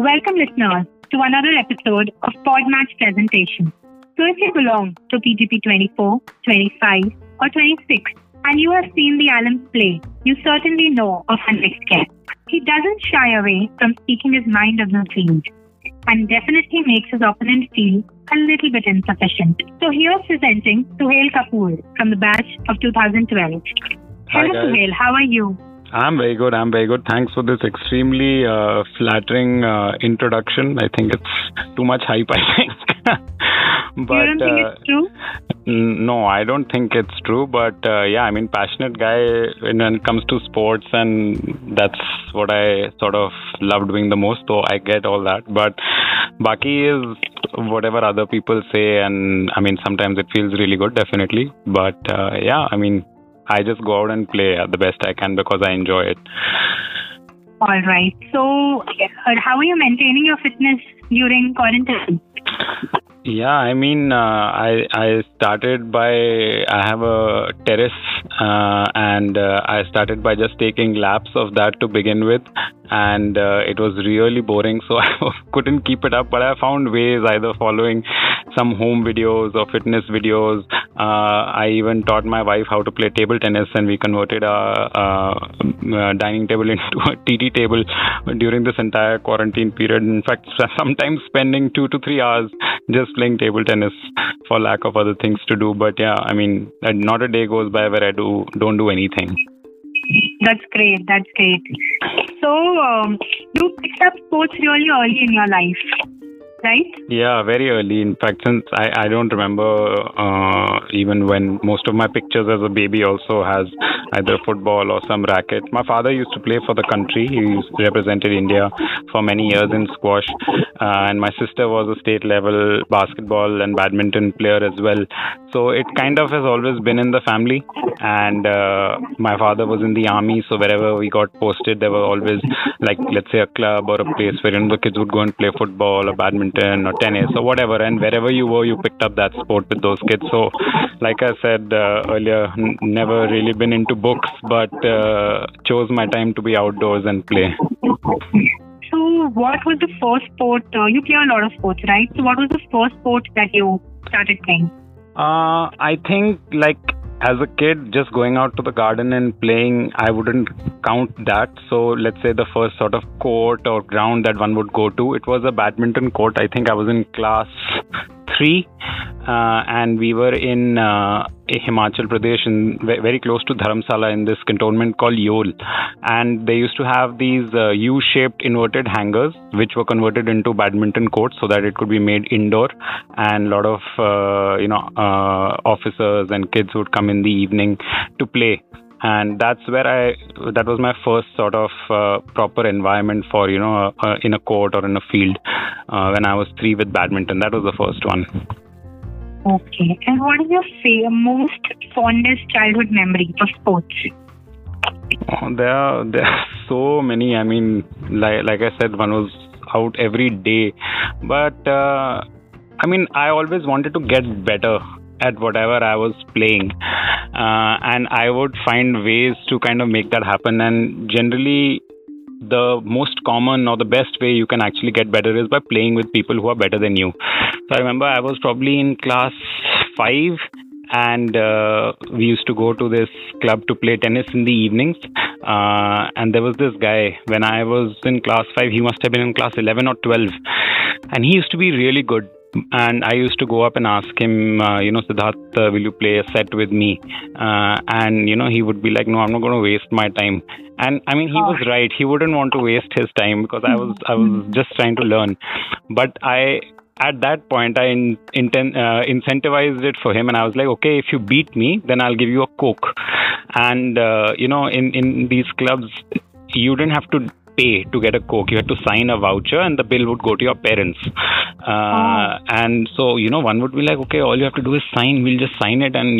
Welcome listeners to another episode of Podmatch Presentation. So if you belong to PGP24, 25 or 26 and you have seen the Alem's play, you certainly know of Handicke. He doesn't shy away from speaking his mind on the field and definitely makes his opponent feel a little bit insufficient. So here's presenting Suhail Kapoor from the batch of 2012. Hello Suhail, how are you? I'm very good. Thanks for this extremely flattering introduction. I think it's too much hype, I think. But, you don't think it's true? No, I don't think it's true. But passionate guy when it comes to sports, and that's what I sort of love doing the most. So I get all that. But Baki is whatever other people say, and sometimes it feels really good, definitely. But I just go out and play the best I can because I enjoy it. All right. So, how are you maintaining your fitness during quarantine? Yeah, I started by, I have a terrace and I started by just taking laps of that to begin with, and it was really boring, so I couldn't keep it up, but I found ways, either following some home videos or fitness videos. I even taught my wife how to play table tennis, and we converted our dining table into a TT table during this entire quarantine period. In fact, sometimes spending 2 to 3 hours just playing table tennis for lack of other things to do. But not a day goes by where I don't do anything. That's great. So, you picked up sports really early in your life, right? Yeah, very early. In fact, since I don't remember even when most of my pictures as a baby also has either football or some racket. My father used to play for the country. He represented India for many years in squash. And my sister was a state level basketball and badminton player as well. So it kind of has always been in the family. And my father was in the army. So wherever we got posted, there were always a club or a place where the kids would go and play football or badminton or tennis or whatever. And wherever you were, you picked up that sport with those kids. So like I said earlier, never really been into books, but chose my time to be outdoors and play. So what was the first sport? You play a lot of sports, right? So what was the first sport that you started playing? I think as a kid, just going out to the garden and playing, I wouldn't count that. So let's say the first sort of court or ground that one would go to, it was a badminton court. I think I was in class 3 and we were in Himachal Pradesh, in very close to Dharamsala, in this cantonment called Yol, and they used to have these U-shaped inverted hangars which were converted into badminton courts so that it could be made indoor, and a lot of officers and kids would come in the evening to play. And that was my first sort of proper environment for, in a court or in a field when I was 3 with badminton. That was the first one. Okay. And what is your most fondest childhood memory of sports? Oh, there are so many. Like I said, one was out every day. But, I always wanted to get better at whatever I was playing, and I would find ways to kind of make that happen. And generally the most common or the best way you can actually get better is by playing with people who are better than you. So I remember I was probably in class 5, and we used to go to this club to play tennis in the evenings, and there was this guy, when I was in class 5, he must have been in class 11 or 12, and he used to be really good. And I used to go up and ask him, Siddharth, will you play a set with me? And he would be like, no, I'm not going to waste my time. And he was right. He wouldn't want to waste his time because I was just trying to learn. But at that point, I incentivized it for him, and I was like, okay, if you beat me, then I'll give you a Coke. And, in these clubs, you didn't have to pay to get a Coke. You had to sign a voucher and the bill would go to your parents. And so, one would be like, okay, all you have to do is sign. We'll just sign it and,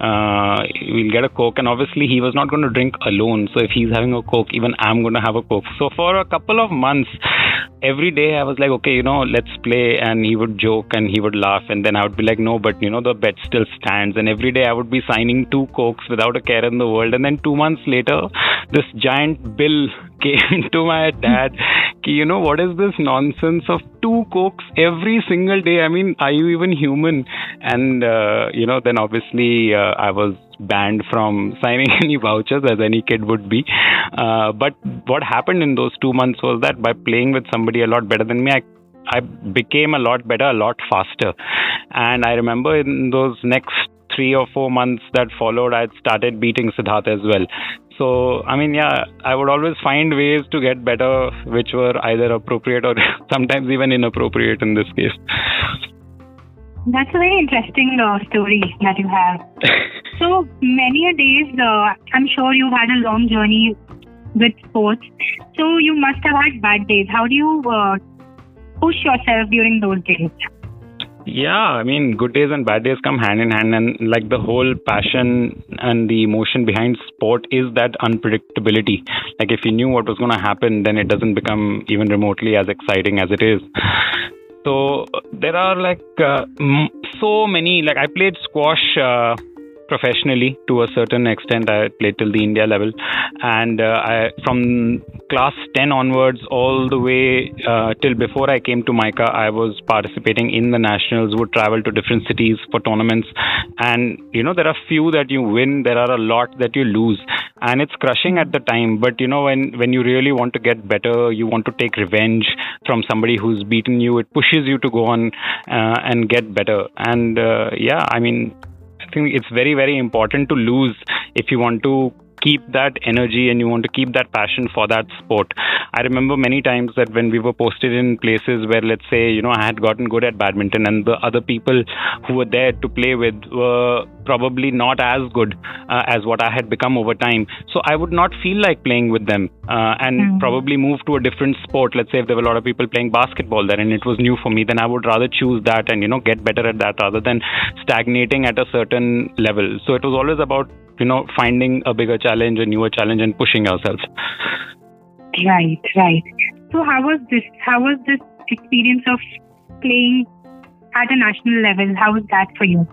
we'll get a Coke. And obviously he was not going to drink alone. So if he's having a Coke, even I'm going to have a Coke. So for a couple of months, every day I was like, okay, let's play. And he would joke and he would laugh. And then I would be like, no, but the bet still stands. And every day I would be signing 2 Cokes without a care in the world. And then 2 months later, this giant bill came to my dad. you know, what is this nonsense of two Cokes every single day? I mean, are you even human? And, you know, then obviously I was banned from signing any vouchers, as any kid would be. But what happened in those 2 months was that by playing with somebody a lot better than me, I became a lot better, a lot faster. And I remember in those next 3 or 4 months that followed, I had started beating Siddharth as well. So, I mean, yeah, I would always find ways to get better, which were either appropriate or sometimes even inappropriate in this case. That's a very interesting story that you have. So, many a days, I'm sure you've had a long journey with sports. So, you must have had bad days. How do you push yourself during those days? Yeah, I mean, good days and bad days come hand in hand, and like the whole passion and the emotion behind sport is that unpredictability. Like if you knew what was going to happen, then it doesn't become even remotely as exciting as it is. So there are like so many, like I played squash professionally to a certain extent. I played till the India level, and I, from class 10 onwards all the way till before I came to MICA, I was participating in the nationals, would travel to different cities for tournaments, and you know, there are few that you win, there are a lot that you lose, and it's crushing at the time. But you know, when you really want to get better, you want to take revenge from somebody who's beaten you, it pushes you to go on and get better. And yeah, I mean, I think it's very, very important to lose if you want to keep that energy and you want to keep that passion for that sport. I remember many times that when we were posted in places where, let's say, you know, I had gotten good at badminton and the other people who were there to play with were probably not as good as what I had become over time. So I would not feel like playing with them and probably move to a different sport. Let's say if there were a lot of people playing basketball there and it was new for me, then I would rather choose that and, you know, get better at that rather than stagnating at a certain level. So it was always about, you know, finding a bigger challenge, a newer challenge, and pushing yourself. Right, right. So how was this? How was this experience of playing at a national level? How was that for you?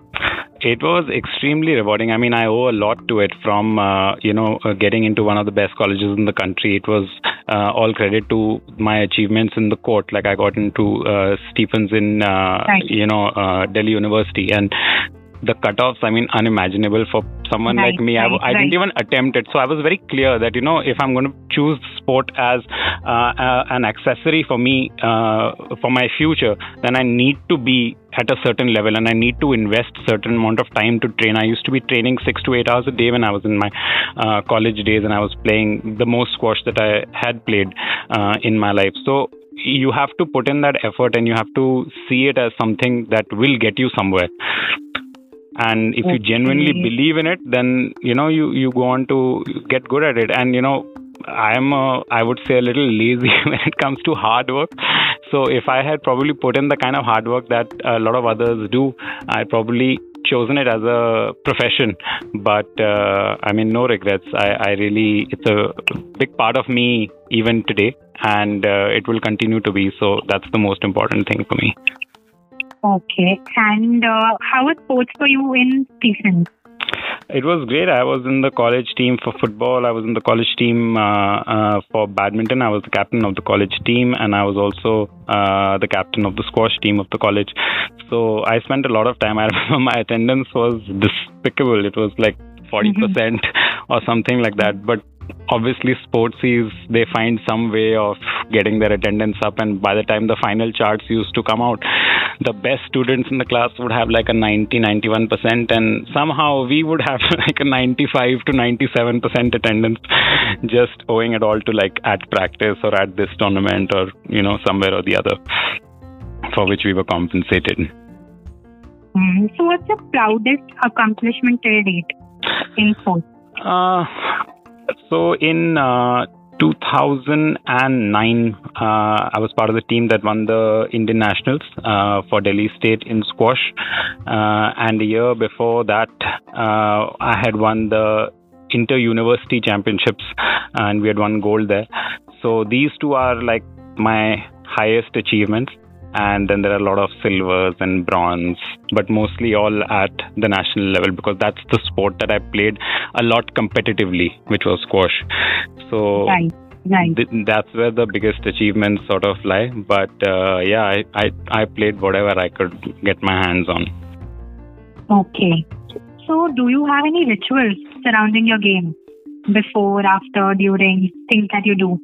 It was extremely rewarding. I mean, I owe a lot to it, from, you know, getting into one of the best colleges in the country. It was all credit to my achievements in the court. Like I got into Stephens in, you know, Delhi University, and the cutoffs, I mean, unimaginable for someone like me. I didn't even attempt it. So I was very clear that, you know, if I'm going to choose sport as an accessory for me, for my future, then I need to be at a certain level and I need to invest certain amount of time to train. I used to be training 6 to 8 hours a day when I was in my college days, and I was playing the most squash that I had played in my life. So you have to put in that effort and you have to see it as something that will get you somewhere. And if you genuinely believe in it, then, you know, you go on to get good at it. And, you know, I would say a little lazy when it comes to hard work. So if I had probably put in the kind of hard work that a lot of others do, I'd probably chosen it as a profession. But, I mean, no regrets. I really, it's a big part of me even today, and it will continue to be. So that's the most important thing for me. Okay. And how was sports for you in Stephens? It was great. I was in the college team for football. I was in the college team for badminton. I was the captain of the college team, and I was also the captain of the squash team of the college. So I spent a lot of time. I remember my attendance was despicable. It was like 40% or something like that. But obviously, sportsies, they find some way of getting their attendance up, and by the time the final charts used to come out, the best students in the class would have like a 90-91%, and somehow we would have like a 95-97% attendance, just owing it all to like at practice or at this tournament or, you know, somewhere or the other, for which we were compensated. So what's your proudest accomplishment till date in sports? So in 2009, I was part of the team that won the Indian Nationals for Delhi State in squash. And the year before that, I had won the Inter-University Championships and we had won gold there. So these two are like my highest achievements. And then there are a lot of silvers and bronze, but mostly all at the national level, because that's the sport that I played a lot competitively, which was squash. So, Nice. That's where the biggest achievements sort of lie. But yeah, I played whatever I could get my hands on. Okay. So do you have any rituals surrounding your game? Before, after, during, things that you do?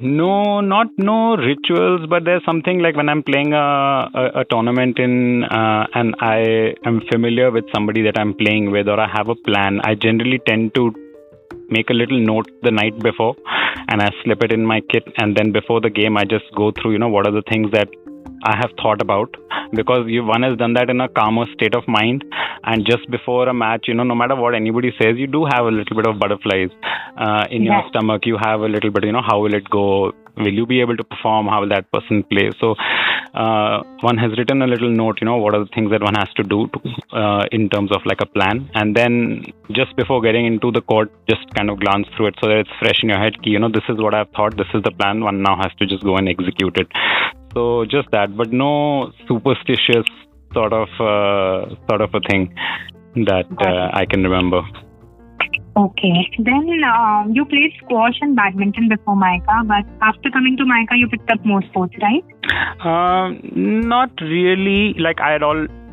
No, not no rituals, but there's something like when I'm playing a tournament in and I am familiar with somebody that I'm playing with or I have a plan, I generally tend to make a little note the night before and I slip it in my kit, and then before the game I just go through, you know, what are the things that I have thought about, because one has done that in a calmer state of mind, and just before a match, you know, no matter what anybody says, you do have a little bit of butterflies in your stomach. You have a little bit, you know, how will it go? Will you be able to perform? How will that person play? So one has written a little note, you know, what are the things that one has to do to, in terms of like a plan. And then just before getting into the court, just kind of glance through it so that it's fresh in your head. You know, this is what I've thought. This is the plan. One now has to just go and execute it. So just that, but no superstitious sort of a thing that I can remember. Okay. Then you played squash and badminton before MICA, but after coming to MICA, you picked up more sports, right? Not really. Like I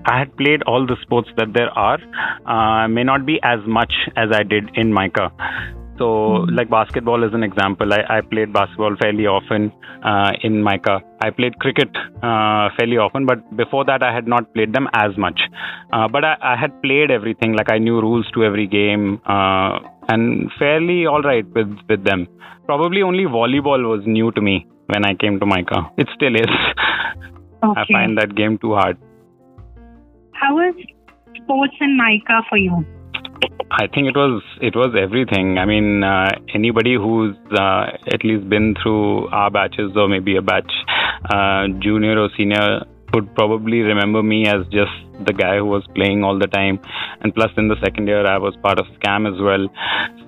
had played all the sports that there are. May not be as much as I did in MICA. So, like basketball is an example. I played basketball fairly often in MICA. I played cricket fairly often, but before that I had not played them as much. But I had played everything. Like I knew rules to every game and fairly all right with them. Probably only volleyball was new to me when I came to MICA. It still is. Okay. I find that game too hard. How was sports in MICA for you? I think it was everything. I mean, anybody who's at least been through our batches or maybe a batch junior or senior would probably remember me as just the guy who was playing all the time. And plus in the second year, I was part of SCAM as well.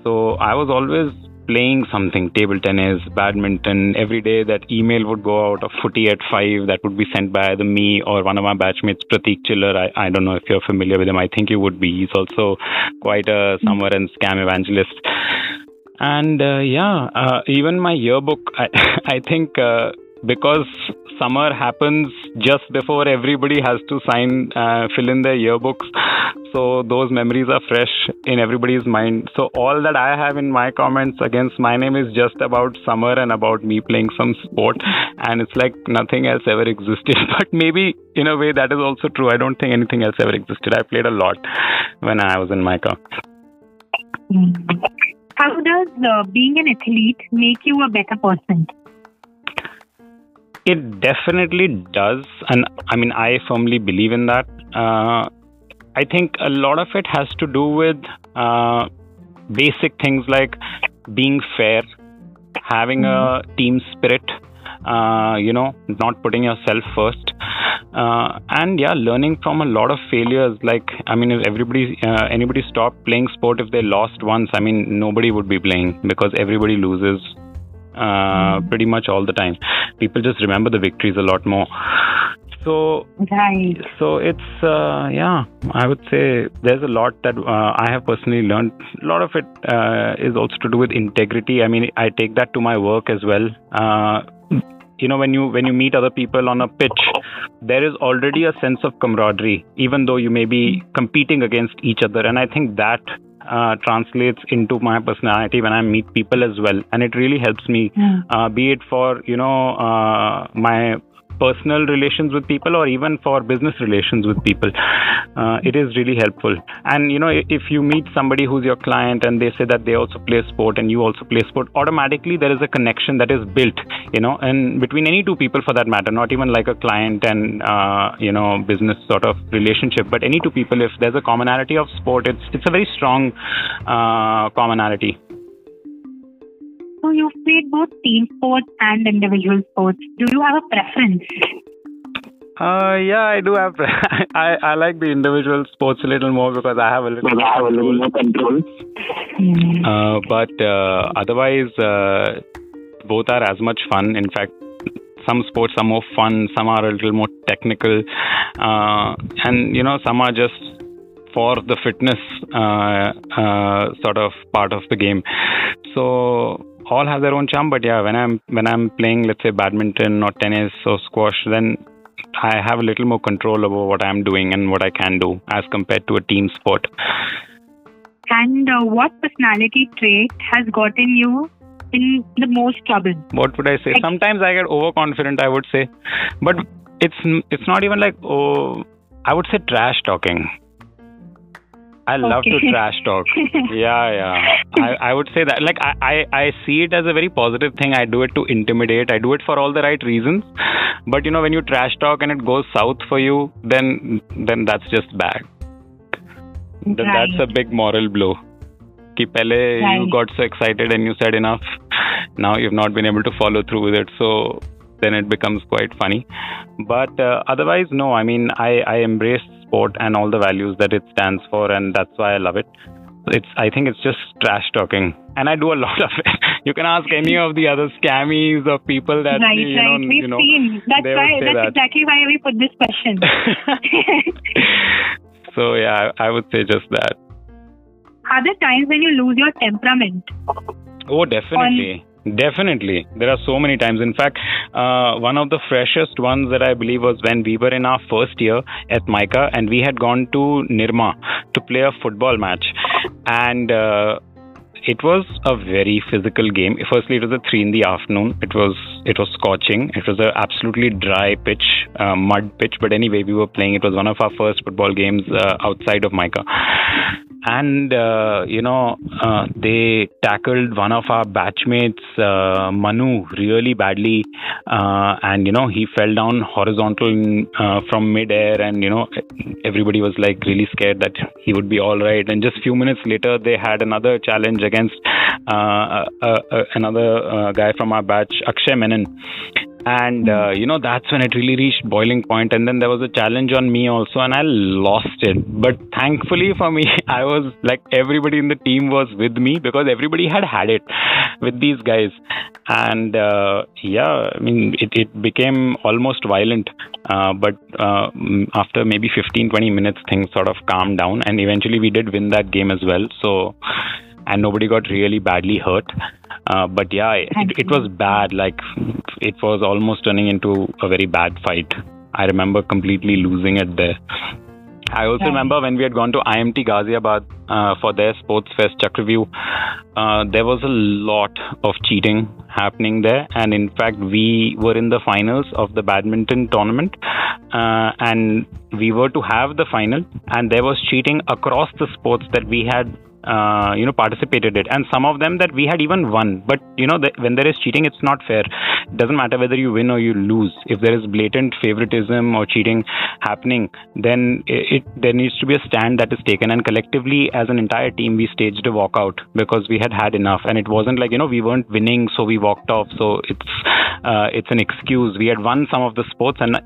So I was always playing something, table tennis, badminton. Every day that email would go out of footy at 5 that would be sent by either me or one of my batchmates, Prateek Chiller. I don't know if you're familiar with him. I think you would be. He's also quite a summer and SCAM evangelist. And even my yearbook, I think because summer happens just before everybody has to fill in their yearbooks. So those memories are fresh in everybody's mind. So all that I have in my comments against my name is just about summer and about me playing some sport. And it's like nothing else ever existed. But maybe in a way that is also true. I don't think anything else ever existed. I played a lot when I was in MICA. How does being an athlete make you a better person? It definitely does. And I mean, I firmly believe in that. I think a lot of it has to do with basic things like being fair, having a team spirit, not putting yourself first. Learning from a lot of failures. Like, I mean, if anybody stopped playing sport, if they lost once, I mean, nobody would be playing because everybody loses pretty much all the time. People just remember the victories a lot more. So, right. So it's, I would say there's a lot that I have personally learned. A lot of it is also to do with integrity. I mean, I take that to my work as well. You know, when you meet other people on a pitch, there is already a sense of camaraderie, even though you may be competing against each other. And I think that translates into my personality when I meet people as well. And it really helps me, be it for, my personal relations with people or even for business relations with people. It is really helpful. And, you know, if you meet somebody who's your client and they say that they also play sport and you also play sport, automatically there is a connection that is built, you know, and between any two people for that matter, not even like a client and, business sort of relationship, but any two people, if there's a commonality of sport, it's a very strong commonality. So you've played both team sports and individual sports. Do you have a preference? I do have. I like the individual sports a little more because I have a little more control. But otherwise, both are as much fun. In fact, some sports are more fun, some are a little more technical, and you know, some are just for the fitness sort of part of the game. So all have their own charm. But yeah, when I'm playing, let's say, badminton or tennis or squash, then I have a little more control over what I'm doing and what I can do as compared to a team sport. And what personality trait has gotten you in the most trouble? What would I say? Sometimes I get overconfident, I would say. But it's not even like, oh, I would say trash talking. I love to trash talk. I would say that. Like, I see it as a very positive thing. I do it to intimidate. I do it for all the right reasons. But, you know, when you trash talk and it goes south for you, then that's just bad. Right. That's a big moral blow. Ki pehle you got so excited and you said enough. Now you've not been able to follow through with it. So then it becomes quite funny. But otherwise, no. I mean, I embrace sport and all the values that it stands for, and that's why I love it. I think it's just trash talking, and I do a lot of it. You can ask any of the other scammies or people that you know. Seen. That's exactly why we put this question. So yeah, I would say just that. Are there times when you lose your temperament? Oh, definitely. Definitely. There are so many times. In fact, one of the freshest ones that I believe was when we were in our first year at MICA, and we had gone to Nirma to play a football match. And it was a very physical game. Firstly, it was at 3 in the afternoon. It was scorching. It was an absolutely dry pitch, mud pitch. But anyway, we were playing. It was one of our first football games outside of MICA. And, they tackled one of our batchmates, Manu, really badly. And, you know, he fell down horizontal from midair. And, you know, everybody was like really scared that he would be all right. And just a few minutes later, they had another challenge against another guy from our batch, Akshay Menon. And, that's when it really reached boiling point. And then there was a challenge on me also, and I lost it. But thankfully for me, I was like, everybody in the team was with me because everybody had it with these guys. And, I mean, it became almost violent. But after maybe 15-20 minutes, things sort of calmed down. And eventually we did win that game as well. So, and nobody got really badly hurt. But yeah, it was bad. Like, it was almost turning into a very bad fight. I remember completely losing it there. I also remember when we had gone to IMT Ghaziabad for their sports fest, Chakravyu, there was a lot of cheating happening there. And in fact, we were in the finals of the badminton tournament and we were to have the final. And there was cheating across the sports that we had participated in, and some of them that we had even won. But you know, when there is cheating, it's not fair. It doesn't matter whether you win or you lose. If there is blatant favoritism or cheating happening, then there needs to be a stand that is taken. And collectively, as an entire team, we staged a walkout because we had enough. And it wasn't like, you know, we weren't winning, so we walked off. So it's an excuse. We had won some of the sports, and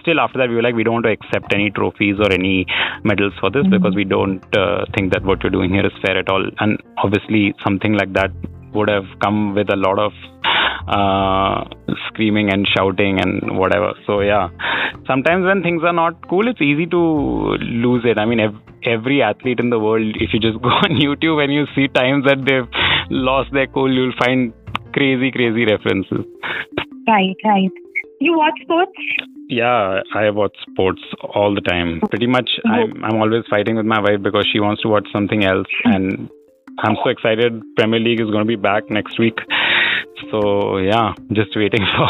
still after that, we were like, we don't want to accept any trophies or any medals for this because we don't think that what you're doing here is fair at all. And obviously something like that would have come with a lot of screaming and shouting and whatever. So yeah, sometimes when things are not cool, it's easy to lose it. I mean, every athlete in the world, if you just go on YouTube and you see times that they've lost their cool, you'll find crazy references. Right. You watch sports? Yeah, I watch sports all the time. Pretty much, I'm always fighting with my wife because she wants to watch something else. And I'm so excited. Premier League is going to be back next week. So, yeah, just waiting for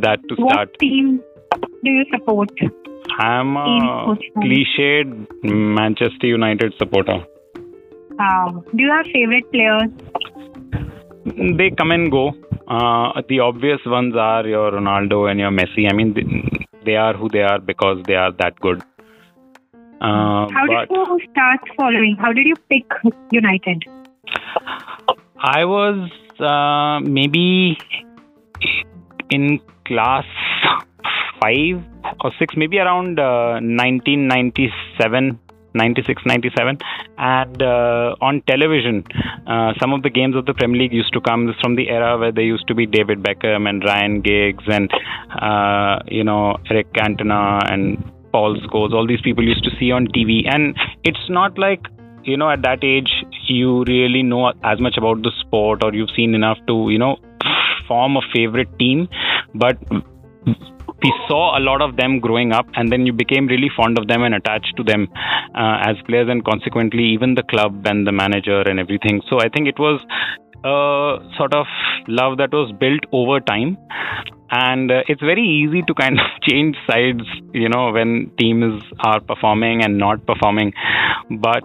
that to start. What team do you support? I'm a cliched Manchester United supporter. Wow. Do you have favorite players? They come and go. The obvious ones are your Ronaldo and your Messi. I mean, they are who they are because they are that good. How did you start following? How did you pick United? I was maybe in class 5 or 6, maybe around 1997. 96, 97, and on television, some of the games of the Premier League used to come. This from the era where there used to be David Beckham and Ryan Giggs and Eric Cantona and Paul Scholes. All these people used to see on TV, and it's not like you know, at that age, you really know as much about the sport, or you've seen enough to, you know, form a favorite team. But we saw a lot of them growing up, and then you became really fond of them and attached to them as players, and consequently even the club and the manager and everything. So I think it was a sort of love that was built over time. And it's very easy to kind of change sides, you know, when teams are performing and not performing. But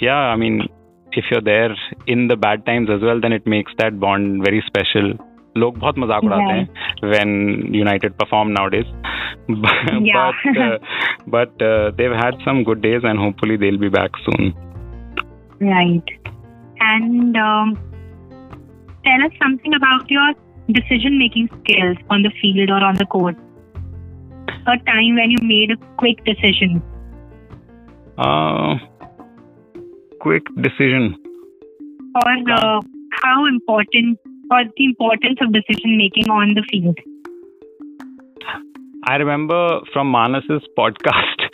yeah, I mean, if you're there in the bad times as well, then it makes that bond very special. Log bahut mazak udate hain when United perform nowadays. But they've had some good days, and hopefully they'll be back soon. Right. And tell us something about your decision-making skills on the field or on the court. A time when you made a quick decision. Quick decision. Or how important, or the importance of decision-making on the field. I remember from Manas's podcast,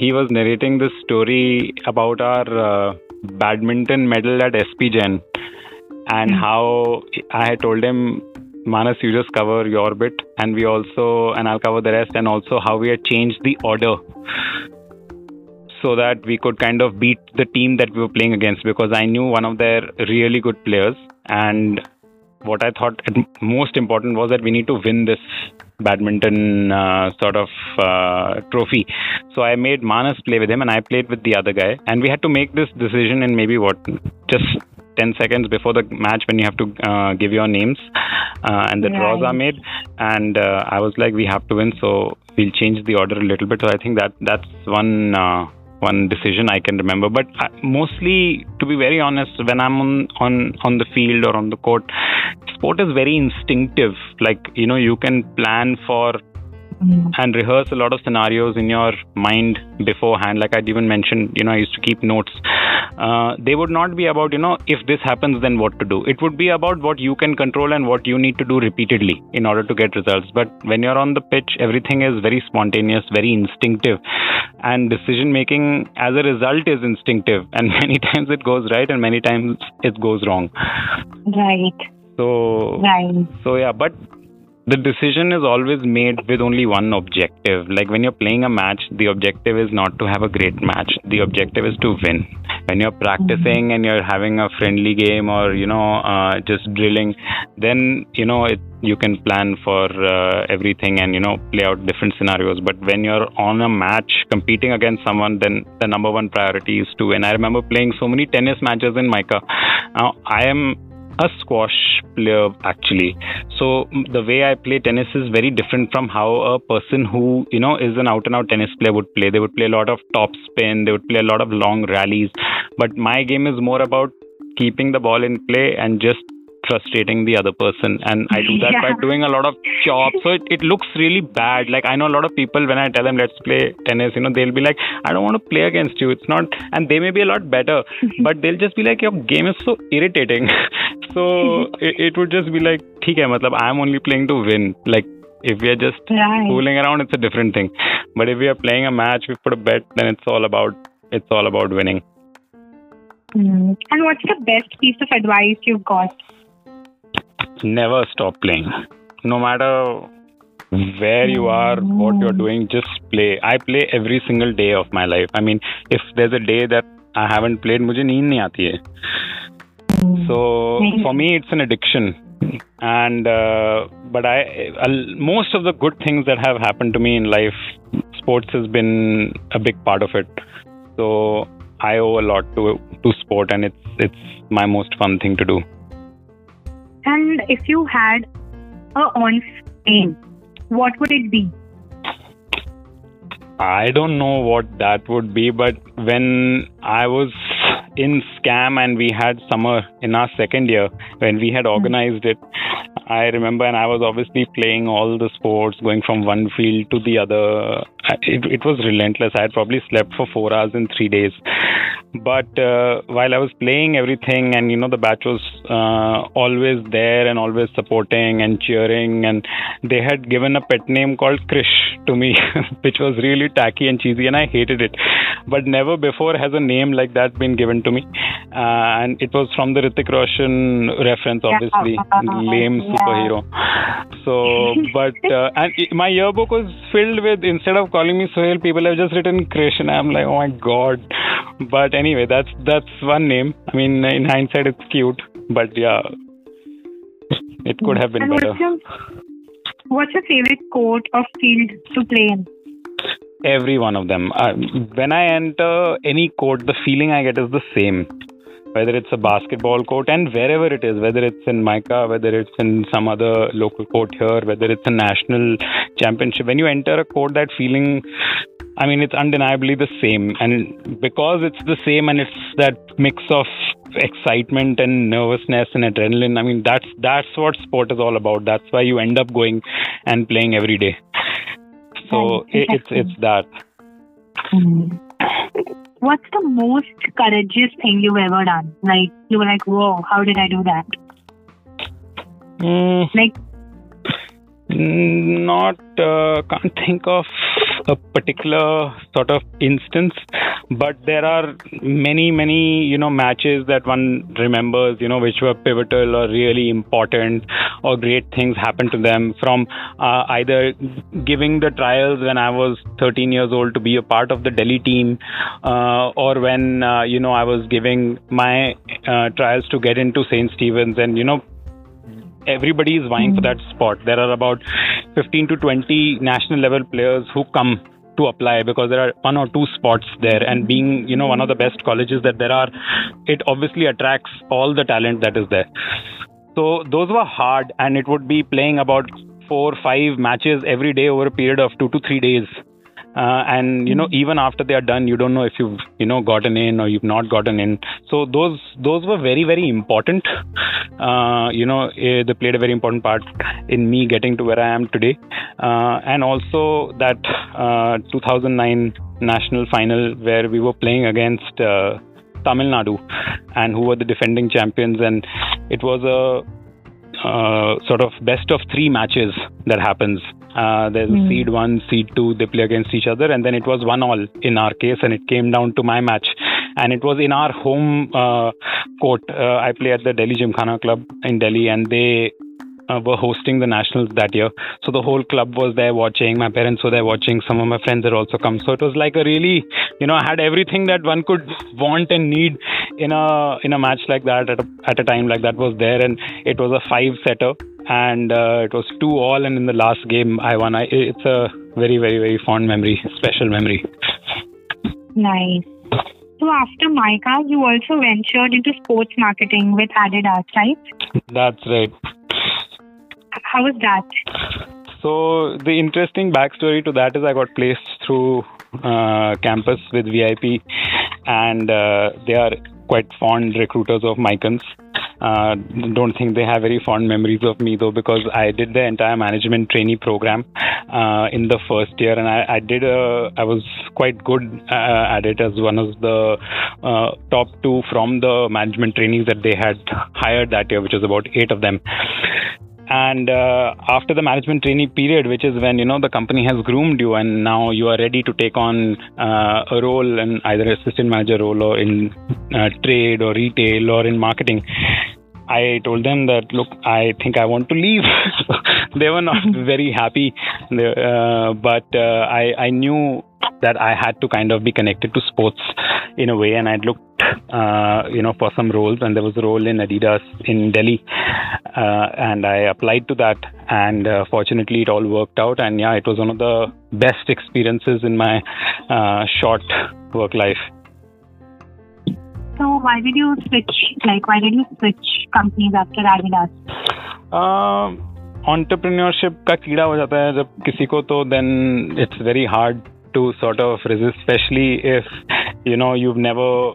he was narrating this story about our badminton medal at SP Jain. And how I had told him, Manas, you just cover your bit, and we also, and I'll cover the rest, and also how we had changed the order so that we could kind of beat the team that we were playing against, because I knew one of their really good players, and what I thought most important was that we need to win this badminton sort of trophy. So I made Manas play with him, and I played with the other guy, and we had to make this decision in maybe what, just 10 seconds before the match, when you have to give your names and the draws are made. And I was like, we have to win, so we'll change the order a little bit. So I think that's one decision I can remember. But mostly, to be very honest, when I'm on the field or on the court, sport is very instinctive. Like, you know, you can plan for and rehearse a lot of scenarios in your mind beforehand. Like I'd even mentioned, you know, I used to keep notes. They would not be about, you know, if this happens, then what to do. It would be about what you can control and what you need to do repeatedly in order to get results. But when you're on the pitch, everything is very spontaneous, very instinctive. And decision making as a result is instinctive. And many times it goes right and many times it goes wrong. Right. So yeah, but the decision is always made with only one objective. Like when you're playing a match, the objective is not to have a great match. The objective is to win. When you're practicing and you're having a friendly game, or, you know, just drilling, then, you know, you can plan for everything and, you know, play out different scenarios. But when you're on a match competing against someone, then the number one priority is to win. I remember playing so many tennis matches in MICA. Now, I am a squash player actually, so the way I play tennis is very different from how a person who, you know, is an out and out tennis player would play. They would play a lot of top spin, they would play a lot of long rallies, but my game is more about keeping the ball in play and just frustrating the other person, and I do that by doing a lot of chops. So it looks really bad. Like I know a lot of people, when I tell them let's play tennis, you know, they'll be like, I don't want to play against you, it's not, and they may be a lot better, but they'll just be like, your game is so irritating. So it would just be like, theek hai, matlab, I'm only playing to win. Like if we are just fooling around, it's a different thing, but if we are playing a match, we put a bet, then it's all about winning. And what's the best piece of advice you've got? Never stop playing. No matter where you are, what you're doing, just play. I play every single day of my life. I mean, if there's a day that I haven't played, mujhe neend nahi aati hai. So for me, it's an addiction. And most of the good things that have happened to me in life, sports has been a big part of it. So I owe a lot to sport, and it's my most fun thing to do. And if you had an on-screen, what would it be? I don't know what that would be, but when I was in SCAM and we had summer in our second year, when we had organized it, I remember, and I was obviously playing all the sports, going from one field to the other, It was relentless. I had probably slept for 4 hours in 3 days. But while I was playing everything, and the batch was always there and always supporting and cheering, and they had given a pet name called Krish to me, which was really tacky and cheesy, and I hated it. But never before has a name like that been given to me. And it was from the Hrithik Roshan reference, obviously, lame superhero. So, but and my yearbook was filled with, instead of calling me Suhail, people have just written Krish, and I'm like, oh my God. But anyway, that's one name. I mean, in hindsight, it's cute, but yeah, it could have been better. What's your favorite court or field to play in? Every one of them. When I enter any court, the feeling I get is the same. Whether it's a basketball court, and wherever it is, whether it's in MICA, whether it's in some other local court here, whether it's a national championship, when you enter a court, that feeling, I mean, it's undeniably the same. And because it's the same, and it's that mix of excitement and nervousness and adrenaline, I mean, that's what sport is all about. That's why you end up going and playing every day. So it's that. What's the most courageous thing you've ever done? Like, you were like, whoa, how did I do that? Can't think of a particular sort of instance, but there are many matches that one remembers, which were pivotal or really important, or great things happened to them, from either giving the trials when I was 13 years old to be a part of the Delhi team, or when I was giving my trials to get into St. Stephens, and everybody is vying for that spot. There are about 15 to 20 national level players who come to apply because there are one or two spots there, and being, one of the best colleges that there are, it obviously attracts all the talent that is there. So those were hard, and it would be playing about 4-5 matches every day over a period of 2 to 3 days. And even after they are done, you don't know if you've gotten in or you've not gotten in. So those were very, very important. They played a very important part in me getting to where I am today. And also that 2009 national final where we were playing against Tamil Nadu, and who were the defending champions, and it was a sort of best of 3 matches that happens. There's seed 1, seed 2, they play against each other, and then it was 1-1 in our case, and it came down to my match, and it was in our home court. I play at the Delhi Gymkhana Club in Delhi, and they were hosting the nationals that year, so the whole club was there watching, my parents were there watching, some of my friends had also come, so it was like a really, I had everything that one could want and need in a match like that, at a time like that was there, and it was a 5-setter, and it was 2-all, and in the last game I won. It's a very, very, very fond memory, special memory. Nice. So after MICA, you also ventured into sports marketing with Adidas, right? That's right. How was that? So the interesting backstory to that is I got placed through campus with VIP, and they are quite fond recruiters of Micans. Don't think they have very fond memories of me though, because I did the entire management trainee program in the first year, and I was quite good at it, as one of the top 2 from the management trainees that they had hired that year, which was about 8 of them. And after the management trainee period, which is when, the company has groomed you and now you are ready to take on a role, in either assistant manager role or in trade or retail or in marketing, I told them that, look, I think I want to leave. They were not very happy, but I knew that I had to kind of be connected to sports in a way, and I'd looked for some roles, and there was a role in Adidas in Delhi, and I applied to that, and fortunately it all worked out, and yeah, it was one of the best experiences in my short work life. So why did you switch companies after Adidas? Entrepreneurship ka keeda ho jata hai jab kisi ko, to then it's very hard to sort of resist, especially if you've never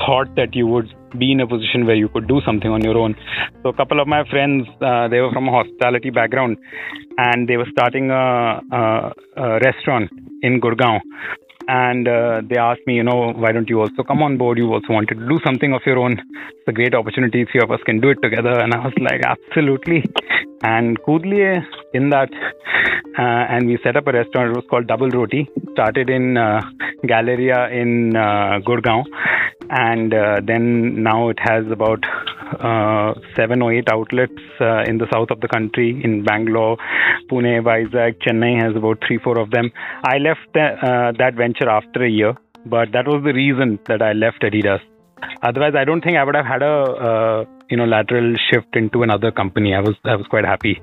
thought that you would be in a position where you could do something on your own. So a couple of my friends, they were from a hospitality background, and they were starting a restaurant in Gurgaon. And they asked me, you know, why don't you also come on board? You also wanted to do something of your own. It's a great opportunity. Three of us can do it together. And I was like, absolutely. And Kudliye in that. And we set up a restaurant. It was called Double Roti. Started in Galleria in Gurgaon. And then now it has about 7 or 8 outlets in the south of the country, in Bangalore, Pune, Vizag, Chennai has about 3-4 of them. I left that venture after a year, but that was the reason that I left Adidas. Otherwise, I don't think I would have had a lateral shift into another company. I was quite happy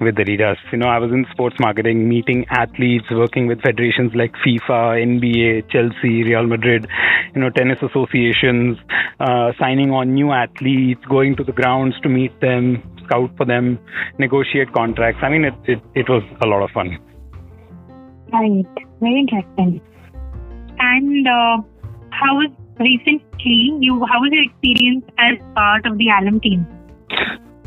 with Adidas. You know, I was in sports marketing, meeting athletes, working with federations like FIFA, NBA, Chelsea, Real Madrid, tennis associations, signing on new athletes, going to the grounds to meet them, scout for them, negotiate contracts. I mean, it was a lot of fun. Right. Very interesting. And how was your experience as part of the Alem team?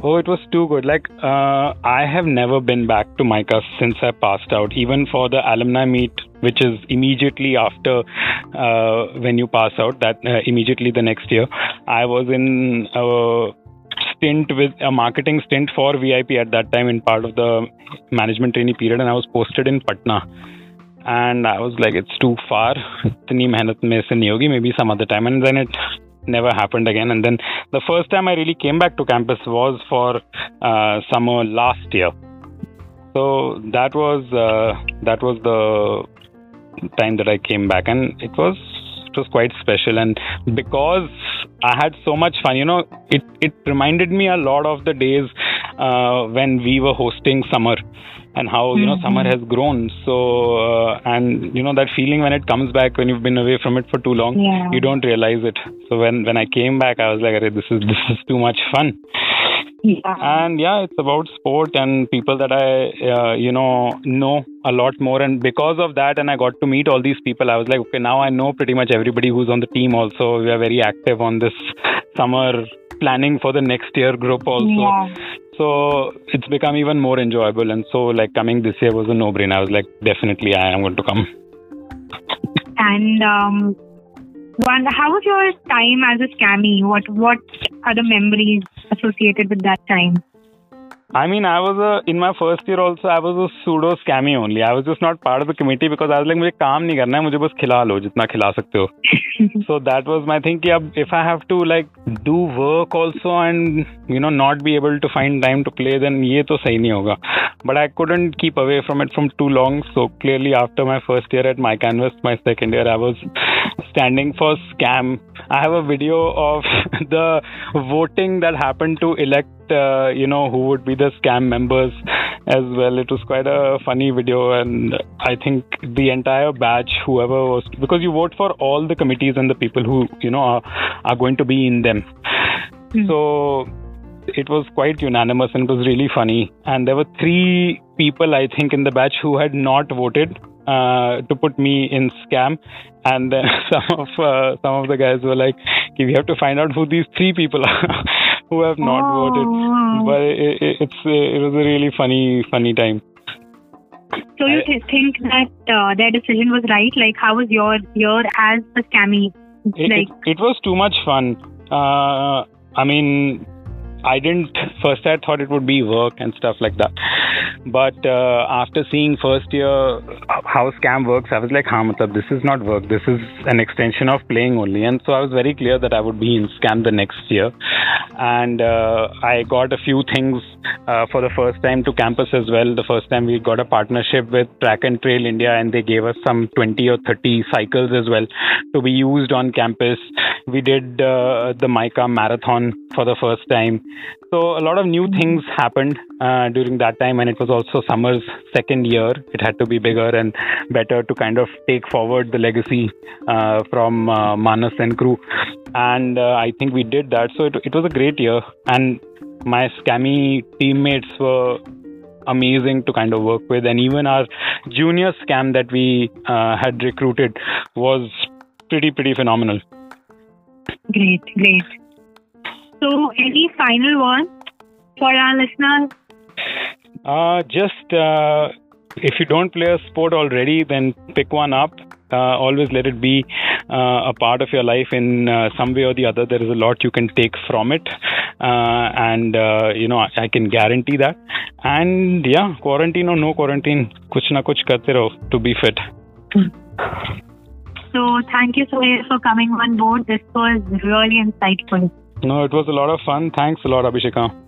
Oh, it was too good. Like, I have never been back to MICA since I passed out, even for the alumni meet, which is immediately after when you pass out, that immediately the next year. I was in a marketing stint for VIP at that time in part of the management trainee period, and I was posted in Patna. And I was like, it's too far. Maybe some other time. And then it never happened again. And then the first time I really came back to campus was for summer last year. So that was the time that I came back, and it was quite special. And because I had so much fun, it reminded me a lot of the days when we were hosting summer, and how summer has grown. So and that feeling when it comes back, when you've been away from it for too long, you don't realize it. So when I came back, I was like, this is too much fun. And it's about sport and people that I know a lot more, and because of that, and I got to meet all these people, I was like, okay, now I know pretty much everybody who's on the team. Also, we are very active on this summer planning for the next year group also. So it's become even more enjoyable, and so like coming this year was a no-brainer. I was like, definitely I am going to come. And how was your time as a scammie? What are the memories associated with that time? I mean, I was in my first year also, I was a pseudo scammy only. I was just not part of the committee because I was like, mujhe kaam nahi karna hai, mujhe bas khila lo jitna khila sakte ho. So that was my thing. If I have to like do work also and not be able to find time to play, then ye to sahi nahi hoga. But I couldn't keep away from it from too long. So clearly, after my first year at MICA Invest, my second year, I was standing for scam. I have a video of the voting that happened to elect who would be the scam members as well. It was quite a funny video, and I think the entire batch, whoever was, because you vote for all the committees and the people who are going to be in them. So it was quite unanimous, and it was really funny. And there were 3 people, I think, in the batch who had not voted to put me in scam, and then some of the guys were like, "We have to find out who these 3 people are who have not voted." But it was a really funny time. So you think that their decision was right? Like, how was your year as a scammy? It was too much fun. I mean, I didn't. First, I thought it would be work and stuff like that. But after seeing first year how scam works, I was like, this is not work. This is an extension of playing only. And so I was very clear that I would be in scam the next year. And I got a few things for the first time to campus as well. The first time we got a partnership with Track and Trail India, and they gave us some 20 or 30 cycles as well to be used on campus. We did the MICA marathon for the first time. So a lot of new things happened during that time, and it was also summer's second year. It had to be bigger and better to kind of take forward the legacy from Manas and crew. And I think we did that. So it was a great year, and my scammy teammates were amazing to kind of work with. And even our junior scam that we had recruited was pretty phenomenal. Great. So, any final one for our listeners? If you don't play a sport already, then pick one up. Always let it be a part of your life in some way or the other. There is a lot you can take from it. I can guarantee that. And yeah, quarantine or no quarantine, kuch na kuch karte raho to be fit. So thank you so much for coming on board. This was really insightful. No, it was a lot of fun. Thanks a lot, Abhisheka.